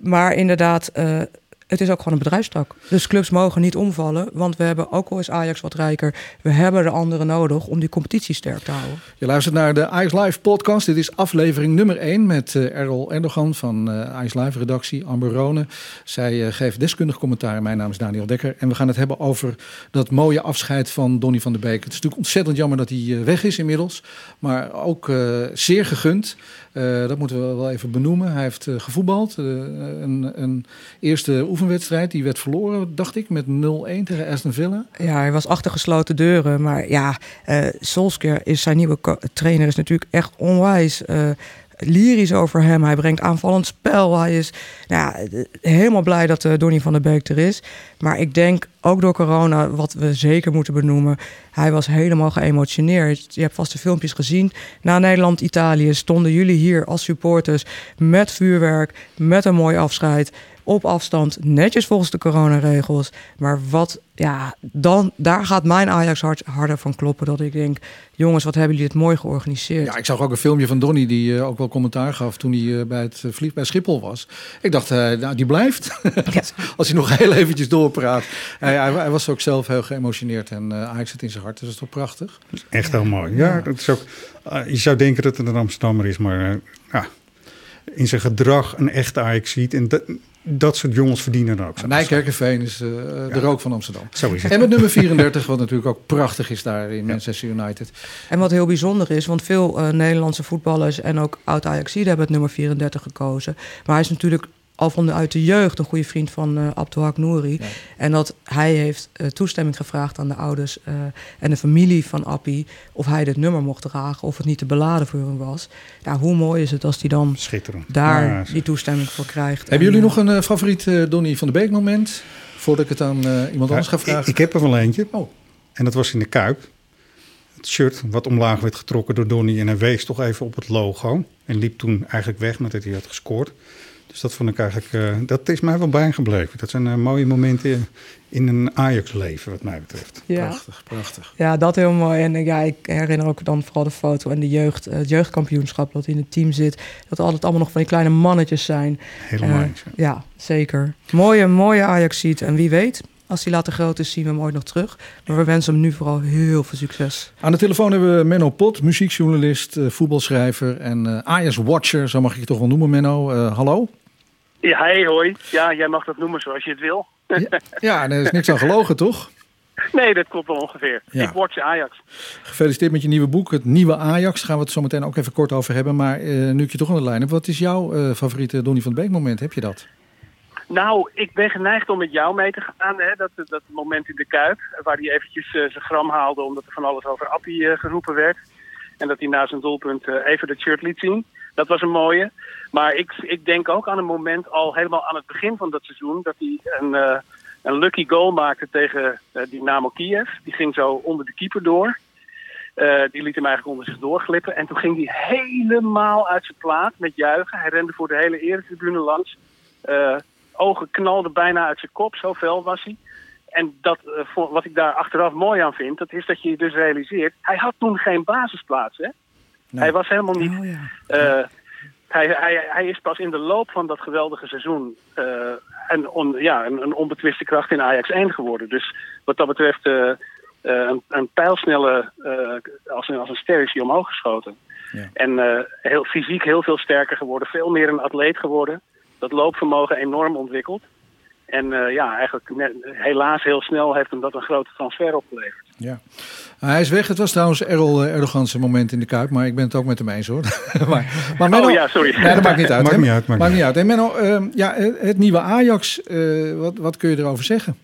maar inderdaad... Uh, Het is ook gewoon een bedrijfstak. Dus clubs mogen niet omvallen, want we hebben, ook al is Ajax wat rijker, we hebben de anderen nodig om die competitie sterk te houden. Je luistert naar de Ajax Live podcast. Dit is aflevering nummer één met uh, Errol Erdogan van uh, Ajax Live redactie, Amber Rone. Zij uh, geeft deskundig commentaar. Mijn naam is Daniel Dekker. En we gaan het hebben over dat mooie afscheid van Donny van de Beek. Het is natuurlijk ontzettend jammer dat hij uh, weg is inmiddels, maar ook uh, zeer gegund. Uh, dat moeten we wel even benoemen. Hij heeft uh, gevoetbald. Uh, een, een eerste oefening oefenwedstrijd. Die werd verloren, dacht ik, met nul een tegen Aston Villa. Ja, hij was achter gesloten deuren. Maar ja, uh, Solskjaer is zijn nieuwe co- trainer. Is natuurlijk echt onwijs uh, lyrisch over hem. Hij brengt aanvallend spel. Hij is nou ja, helemaal blij dat uh, Donny van de Beek er is. Maar ik denk ook door corona, wat we zeker moeten benoemen. Hij was helemaal geëmotioneerd. Je hebt vast de filmpjes gezien. Na Nederland-Italië stonden jullie hier als supporters met vuurwerk, met een mooi afscheid. Op afstand, netjes volgens de coronaregels. Maar wat, ja, dan, daar gaat mijn Ajax hart harder van kloppen. Dat ik denk, jongens, wat hebben jullie dit mooi georganiseerd. Ja, ik zag ook een filmpje van Donny die uh, ook wel commentaar gaf toen hij uh, bij het vlieg bij Schiphol was. Ik dacht, uh, nou, die blijft. Yes. Als hij nog heel eventjes doorpraat. Hij, hij, hij was ook zelf heel geëmotioneerd en uh, Ajax zit in zijn hart. Dus dat is toch prachtig? Dat is echt heel mooi. Ja, ja. Dat is ook, uh, je zou denken dat het een Amsterdammer is, maar uh, ja, in zijn gedrag een echte Ajax ziet. En dat... Dat soort jongens verdienen ook. Nijkerkerveen is uh, de ja. rook van Amsterdam. Zo is het. En met nummer vierendertig, wat natuurlijk ook prachtig is daar in ja. Manchester United. En wat heel bijzonder is, want veel uh, Nederlandse voetballers en ook oud-Ajaxiden hebben het nummer vierendertig gekozen. Maar hij is natuurlijk al vanuit de jeugd een goede vriend van uh, Abdulhak Nouri. Ja. En dat hij heeft uh, toestemming gevraagd aan de ouders uh, en de familie van Appie of hij dit nummer mocht dragen, of het niet te beladen voor hem was. Ja, hoe mooi is het als hij dan daar ja, die toestemming voor krijgt. Hebben en, jullie nog een uh, favoriet uh, Donny van de Beek moment? Voordat ik het aan uh, iemand ja, anders ga vragen. Ik, ik heb er wel eentje. Oh. En dat was in de Kuip. Het shirt wat omlaag werd getrokken door Donny en hij wees toch even op het logo. En liep toen eigenlijk weg met dat hij had gescoord. Dus dat vond ik eigenlijk, uh, dat is mij wel bijgebleven. Dat zijn uh, mooie momenten in een Ajax-leven, wat mij betreft. Ja. Prachtig, prachtig. Ja, dat heel mooi. En uh, ja, ik herinner ook dan vooral de foto en de jeugd, uh, het jeugdkampioenschap dat in het team zit. Dat altijd allemaal nog van die kleine mannetjes zijn. Helemaal uh, eens. Ja. ja, zeker. Mooie, mooie Ajax-seat. En wie weet, als hij later groot is, zien we hem ooit nog terug. Maar we wensen hem nu vooral heel veel succes. Aan de telefoon hebben we Menno Pot, muziekjournalist, uh, voetbalschrijver en uh, Ajax-watcher. Zo mag ik je toch wel noemen, Menno. Uh, hallo? Ja, hey, hoi. Ja, jij mag dat noemen zoals je het wil. Ja, ja, er is niks aan gelogen, toch? Nee, dat klopt wel ongeveer. Ja. Ik watch Ajax. Gefeliciteerd met je nieuwe boek, Het Nieuwe Ajax. Gaan we het zo meteen ook even kort over hebben. Maar uh, nu ik je toch aan de lijn heb, wat is jouw uh, favoriete Donny van de Beek moment? Heb je dat? Nou, ik ben geneigd om met jou mee te gaan. Hè? Dat, dat moment in de Kuip, waar hij eventjes uh, zijn gram haalde omdat er van alles over Appie uh, geroepen werd. En dat hij na zijn doelpunt uh, even dat shirt liet zien. Dat was een mooie. Maar ik, ik denk ook aan een moment al helemaal aan het begin van dat seizoen. Dat hij een, uh, een lucky goal maakte tegen uh, Dynamo Kiev. Die ging zo onder de keeper door. Uh, die liet hem eigenlijk onder zich doorglippen. En toen ging hij helemaal uit zijn plaat met juichen. Hij rende voor de hele eretribune langs. Uh, ogen knalden bijna uit zijn kop. Zo fel was hij. En dat, uh, voor, wat ik daar achteraf mooi aan vind, dat is dat je je dus realiseert. Hij had toen geen basisplaats, hè? Nee. Hij was helemaal niet... Oh, ja. uh, hij, hij, hij is pas in de loop van dat geweldige seizoen uh, een, on, ja, een, een onbetwiste kracht in Ajax één geworden. Dus wat dat betreft uh, uh, een, een pijlsnelle, uh, als, een, als een ster is hij omhoog geschoten. Ja. En uh, heel, fysiek heel veel sterker geworden, veel meer een atleet geworden. Dat loopvermogen enorm ontwikkeld. En uh, ja, eigenlijk net, helaas heel snel heeft hem dat een grote transfer opgeleverd. Ja, nou, hij is weg. Het was trouwens Errol Erdogan's moment in de Kuip, maar ik ben het ook met hem eens hoor. maar, maar Menno, oh ja, sorry. Nee, dat maakt niet uit. Maakt niet uit. Maakt maakt niet uit. Hey, Menno, uh, ja, het nieuwe Ajax, uh, wat, wat kun je erover zeggen?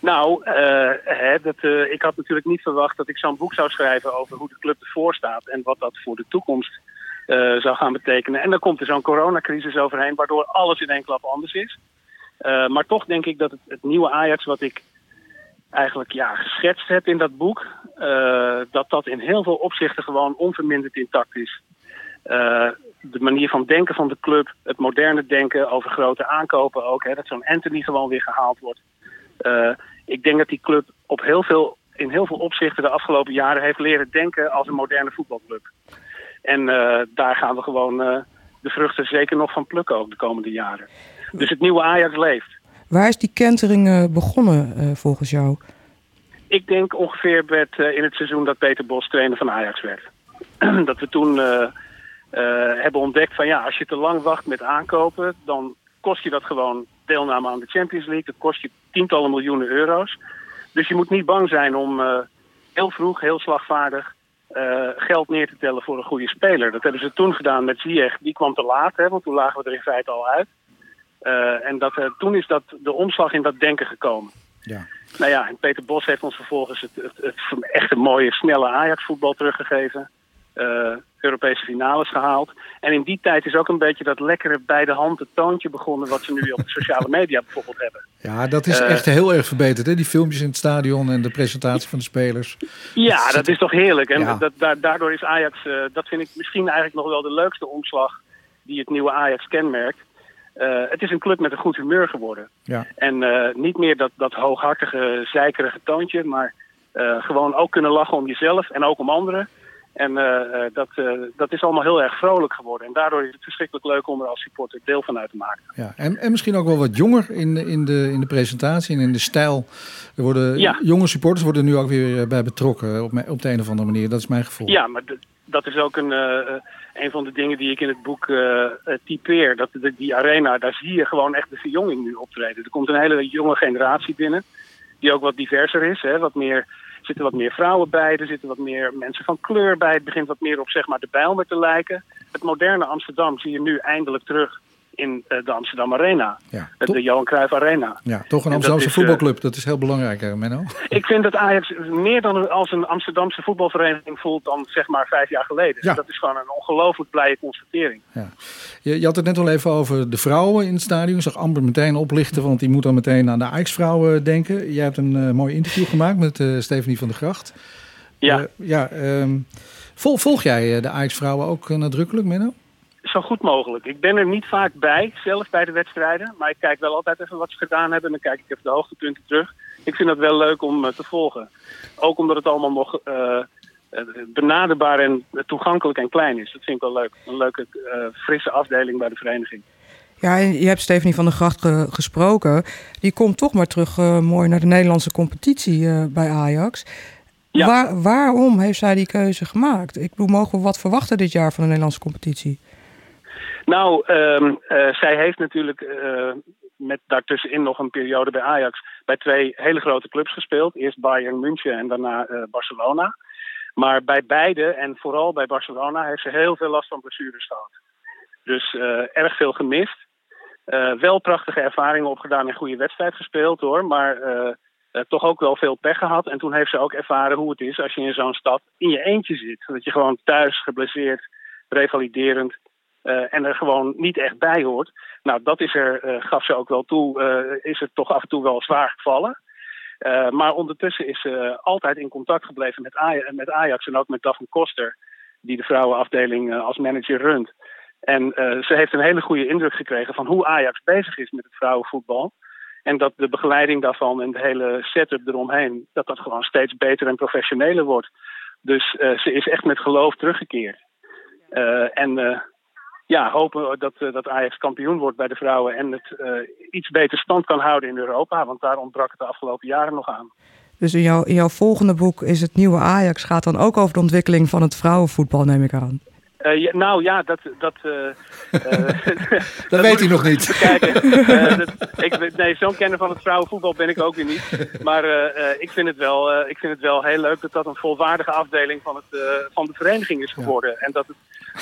Nou, uh, hè, dat, uh, ik had natuurlijk niet verwacht dat ik zo'n boek zou schrijven over hoe de club ervoor staat en wat dat voor de toekomst uh, zou gaan betekenen. En dan komt er zo'n coronacrisis overheen, waardoor alles in één klap anders is. Uh, maar toch denk ik dat het, het nieuwe Ajax wat ik eigenlijk ja, geschetst heb in dat boek, uh, dat dat in heel veel opzichten gewoon onverminderd intact is. Uh, de manier van denken van de club, het moderne denken over grote aankopen ook, hè, dat zo'n Anthony gewoon weer gehaald wordt. Uh, ik denk dat die club op heel veel, in heel veel opzichten de afgelopen jaren heeft leren denken als een moderne voetbalclub. En uh, daar gaan we gewoon uh, de vruchten zeker nog van plukken ook de komende jaren. Dus het nieuwe Ajax leeft. Waar is die kentering uh, begonnen uh, volgens jou? Ik denk ongeveer met, uh, in het seizoen dat Peter Bos trainer van Ajax werd. dat we toen uh, uh, hebben ontdekt van ja, als je te lang wacht met aankopen, dan kost je dat gewoon deelname aan de Champions League. Dat kost je tientallen miljoenen euro's. Dus je moet niet bang zijn om uh, heel vroeg, heel slagvaardig Uh, geld neer te tellen voor een goede speler. Dat hebben ze toen gedaan met Ziyech. Die kwam te laat, hè, want toen lagen we er in feite al uit. Uh, en dat, uh, toen is dat de omslag in dat denken gekomen. Ja. Nou ja, en Peter Bos heeft ons vervolgens het, het, het echte mooie, snelle Ajax-voetbal teruggegeven. Uh, Europese finales gehaald. En in die tijd is ook een beetje dat lekkere bij de hand het toontje begonnen wat ze nu op de sociale media bijvoorbeeld hebben. Ja, dat is uh, echt heel erg verbeterd, hè? Die filmpjes in het stadion en de presentatie van de spelers. Ja, dat, dat is toch heerlijk. En ja. dat, da- daardoor is Ajax, uh, dat vind ik misschien eigenlijk nog wel de leukste omslag die het nieuwe Ajax kenmerkt. Uh, het is een club met een goed humeur geworden. Ja. En uh, niet meer dat, dat hooghartige, zeikerige toontje, maar uh, gewoon ook kunnen lachen om jezelf en ook om anderen. En uh, dat, uh, dat is allemaal heel erg vrolijk geworden. En daardoor is het verschrikkelijk leuk om er als supporter deel van uit te maken. Ja, en, en misschien ook wel wat jonger in de, in de, in de presentatie en in de stijl. Er worden, ja. Jonge supporters worden nu ook weer bij betrokken op, op de een of andere manier. Dat is mijn gevoel. Ja, maar d- dat is ook een, uh, een van de dingen die ik in het boek uh, typeer. Dat de, die arena, daar zie je gewoon echt de verjonging nu optreden. Er komt een hele jonge generatie binnen die ook wat diverser is, hè, wat meer... Er zitten wat meer vrouwen bij, er zitten wat meer mensen van kleur bij. Het begint wat meer op zeg maar de Bijlmer te lijken. Het moderne Amsterdam zie je nu eindelijk terug in uh, de Amsterdam Arena. Ja, de toch? Johan Cruijff Arena. Ja, toch een Amsterdamse dat voetbalclub. Is, uh, dat is heel belangrijk, hè, Menno? Ik vind dat Ajax meer dan als een Amsterdamse voetbalvereniging voelt dan zeg maar vijf jaar geleden. Ja. Dat is gewoon een ongelooflijk blije constatering. Ja. Je, je had het net al even over de vrouwen in het stadion. Ik zag Amber meteen oplichten, want die moet dan meteen aan de Ajax-vrouwen denken. Jij hebt een uh, mooi interview gemaakt met uh, Stephanie van der Gracht. Ja. Uh, ja um, vol, volg jij uh, de Ajax-vrouwen ook uh, nadrukkelijk, Menno? Zo goed mogelijk. Ik ben er niet vaak bij, zelf bij de wedstrijden. Maar ik kijk wel altijd even wat ze gedaan hebben. En dan kijk ik even de hoogtepunten terug. Ik vind dat wel leuk om uh, te volgen. Ook omdat het allemaal nog uh, benaderbaar en toegankelijk en klein is. Dat vind ik wel leuk. Een leuke, uh, frisse afdeling bij de vereniging. Ja, en je hebt Stephanie van der Gracht ge- gesproken. Die komt toch maar terug uh, mooi naar de Nederlandse competitie uh, bij Ajax. Ja. Waar, waarom heeft zij die keuze gemaakt? Ik bedoel, mogen we wat verwachten dit jaar van de Nederlandse competitie? Nou, um, uh, zij heeft natuurlijk uh, met daartussenin nog een periode bij Ajax bij twee hele grote clubs gespeeld. Eerst Bayern München en daarna uh, Barcelona. Maar bij beide en vooral bij Barcelona heeft ze heel veel last van blessures gehad. Dus uh, erg veel gemist. Uh, wel prachtige ervaringen opgedaan en goede wedstrijd gespeeld hoor. Maar uh, uh, toch ook wel veel pech gehad. En toen heeft ze ook ervaren hoe het is als je in zo'n stad in je eentje zit. Dat je gewoon thuis geblesseerd, revaliderend... Uh, en er gewoon niet echt bij hoort. Nou, dat is er, uh, gaf ze ook wel toe, uh, is het toch af en toe wel zwaar gevallen. Uh, maar ondertussen is ze altijd in contact gebleven met, Aj- met Ajax en ook met Daphne Koster, die de vrouwenafdeling uh, als manager runt. En uh, ze heeft een hele goede indruk gekregen van hoe Ajax bezig is met het vrouwenvoetbal. En dat de begeleiding daarvan en de hele setup eromheen, dat dat gewoon steeds beter en professioneler wordt. Dus uh, ze is echt met geloof teruggekeerd. Uh, en... Uh, Ja, hopen dat, uh, dat Ajax kampioen wordt bij de vrouwen en het uh, iets beter stand kan houden in Europa. Want daar ontbrak het de afgelopen jaren nog aan. Dus in jouw, in jouw volgende boek is het nieuwe Ajax gaat dan ook over de ontwikkeling van het vrouwenvoetbal, neem ik aan. Uh, ja, nou ja, dat... Dat, uh, uh, dat, dat weet hij nog niet. Kijken. Uh, dat, ik, nee, zo'n kenner van het vrouwenvoetbal ben ik ook weer niet. Maar uh, uh, ik, vind het wel, uh, ik vind het wel heel leuk dat dat een volwaardige afdeling van, het, uh, van de vereniging is geworden. Ja. En dat het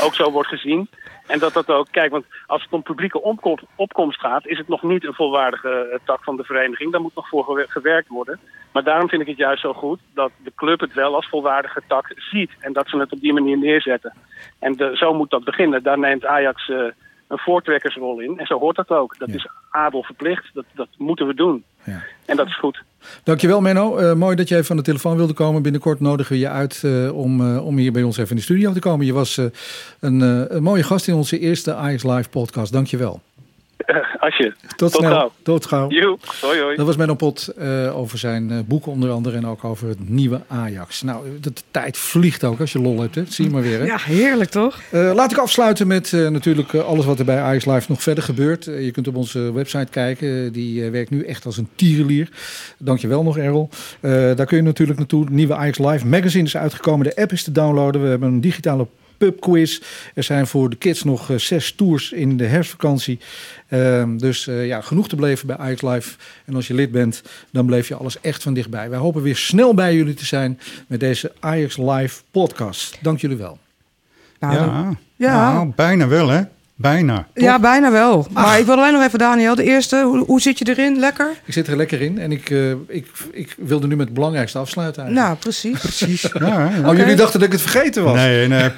ook zo wordt gezien. En dat dat ook... Kijk, want als het om publieke opkomst, opkomst gaat, is het nog niet een volwaardige uh, tak van de vereniging. Daar moet nog voor gewerkt worden. Maar daarom vind ik het juist zo goed dat de club het wel als volwaardige tak ziet. En dat ze het op die manier neerzetten. En de, zo moet dat beginnen. Daar neemt Ajax uh, een voortrekkersrol in. En zo hoort dat ook. Dat ja. is adel verplicht. Dat, dat moeten we doen. Ja. En dat is goed. Dankjewel Menno. Uh, mooi dat je even van de telefoon wilde komen. Binnenkort nodigen we je uit uh, om, uh, om hier bij ons even in de studio te komen. Je was uh, een, uh, een mooie gast in onze eerste Ajax Live podcast. Dankjewel. Asje. Tot snel. Tot gauw. Hoi, hoi. Dat was Menno Pot uh, over zijn uh, boeken onder andere en ook over het nieuwe Ajax. Nou, de, de tijd vliegt ook als je lol hebt. Hè. Zie je maar weer. Hè. Ja, heerlijk toch? Uh, laat ik afsluiten met uh, natuurlijk alles wat er bij Ajax Live nog verder gebeurt. Uh, je kunt op onze website kijken. Uh, die uh, werkt nu echt als een tierenlier. Dankjewel nog, Errol. Uh, daar kun je natuurlijk naartoe. De nieuwe Ajax Live magazine is uitgekomen. De app is te downloaden. We hebben een digitale pubquiz. Er zijn voor de kids nog uh, zes tours in de herfstvakantie. Uh, dus uh, ja, genoeg te beleven bij Ajax Live. En als je lid bent, dan beleef je alles echt van dichtbij. Wij hopen weer snel bij jullie te zijn met deze Ajax Live podcast. Dank jullie wel. Nou, ja, ja. ja. Nou, bijna wel hè. Bijna. Toch? Ja, bijna wel. Maar Ach. ik wil alleen nog even, Daniel, de eerste. Hoe, hoe zit je erin? Lekker? Ik zit er lekker in en ik, uh, ik, ik wilde nu met het belangrijkste afsluiten eigenlijk. Nou, precies. precies. Ja, ja. Oh, okay. Jullie dachten dat ik het vergeten was? Nee, nee.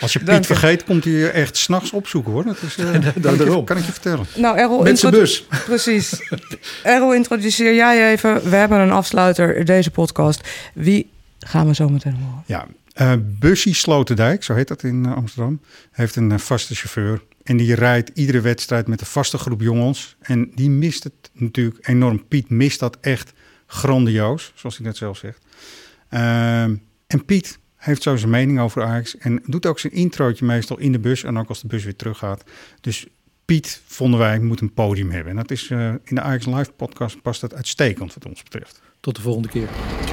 Als je Piet Dank vergeet, je. komt hij je echt 's nachts opzoeken, hoor. Dat is, uh, kan, ik je, kan ik je vertellen. Nou, Errol, met zijn bus. Precies. Errol, introduceer jij even. We hebben een afsluiter, deze podcast. Wie gaan we zo meteen horen? Ja. Uh, Bussie Sloterdijk, zo heet dat in uh, Amsterdam, heeft een uh, vaste chauffeur. En die rijdt iedere wedstrijd met een vaste groep jongens. En die mist het natuurlijk enorm. Piet mist dat echt grandioos, zoals hij net zelf zegt. Uh, en Piet heeft zo zijn mening over Ajax. En doet ook zijn introotje meestal in de bus. En ook als de bus weer terug gaat. Dus Piet, vonden wij, moet een podium hebben. En dat is uh, in de Ajax Live podcast past dat uitstekend wat ons betreft. Tot de volgende keer.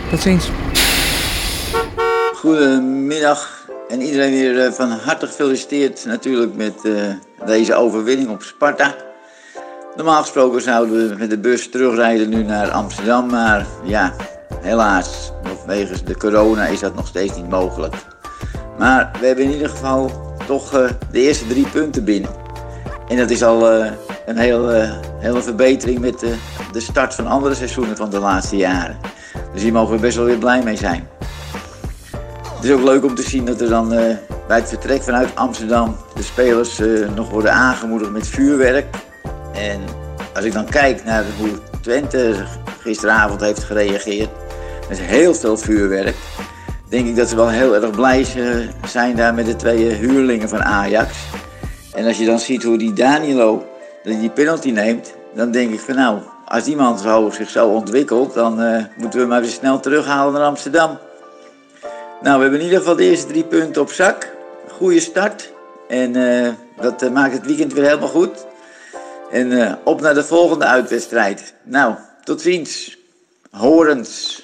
Tot ziens. Goedemiddag en iedereen weer van harte gefeliciteerd natuurlijk met uh, deze overwinning op Sparta. Normaal gesproken zouden we met de bus terugrijden nu naar Amsterdam, maar ja, helaas, wegens de corona is dat nog steeds niet mogelijk. Maar we hebben in ieder geval toch uh, de eerste drie punten binnen. En dat is al uh, een heel, uh, hele verbetering met uh, de start van andere seizoenen van de laatste jaren. Dus hier mogen we best wel weer blij mee zijn. Het is ook leuk om te zien dat er dan uh, bij het vertrek vanuit Amsterdam de spelers uh, nog worden aangemoedigd met vuurwerk. En als ik dan kijk naar hoe Twente gisteravond heeft gereageerd met heel veel vuurwerk, denk ik dat ze wel heel erg blij zijn daar met de twee huurlingen van Ajax. En als je dan ziet hoe die Danilo dat die penalty neemt, dan denk ik van nou, als die man zo, zich zo ontwikkelt, dan uh, moeten we hem maar weer snel terughalen naar Amsterdam. Nou, we hebben in ieder geval de eerste drie punten op zak. Goede start. En uh, dat uh, maakt het weekend weer helemaal goed. En uh, op naar de volgende uitwedstrijd. Nou, tot ziens. Horens.